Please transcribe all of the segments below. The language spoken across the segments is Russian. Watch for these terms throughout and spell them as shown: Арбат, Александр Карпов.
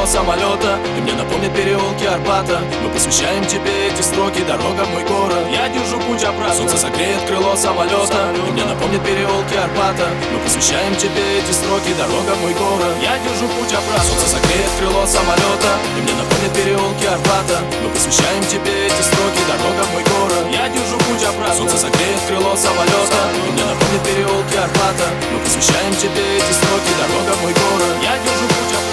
своего самолета, и мне напомнят переулки Арбата. Мы посвящаем тебе эти строки, дорога в мой город. Я держу путь обратно, солнце согреет крыло самолета, и мне напомнят переулки Арбата. Мы посвящаем тебе эти строки, дорога в мой город. Я держу путь обратно, солнце согреет крыло самолета, и мне напомнят переулки Арбата. Мы посвящаем тебе эти строки, дорога в мой город. Я держу путь обратно, солнце согреет крыло самолета, и мне напомнят переулки Арбата. Мы посвящаем тебе эти строки, дорога в мой город. Я держу путь обратно.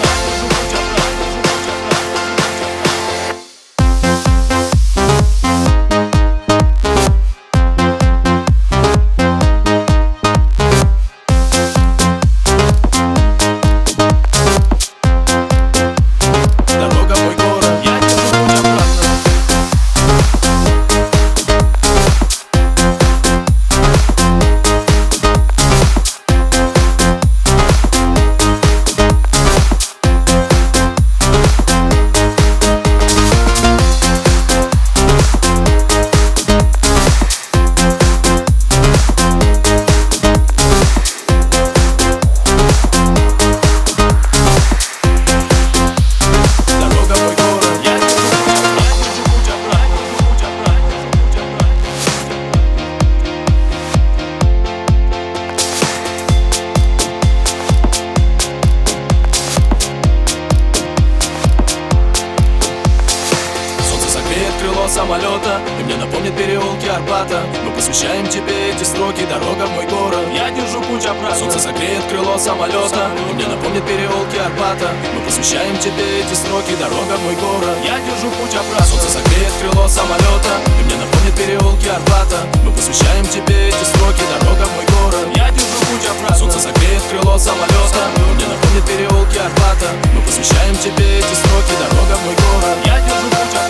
Самолета, и мне напомнят переулки Арбата. Мы посвящаем тебе эти строки, дорога в мой город. Я держу путь обратно, солнце согреет крыло самолета, и мне напомнят переулки Арбата. Мы посвящаем тебе эти строки, дорога в мой город. Я держу путь обратно, солнце согреет крыло самолета, и мне напомнят переулки Арбата. Мы посвящаем тебе эти строки, дорога в мой город. Я держу путь обратно, солнце согреет крыло самолета, и мне напомнят переулки Арбата. Мы посвящаем тебе эти строки, дорога в мой город. Я держу путь обратно.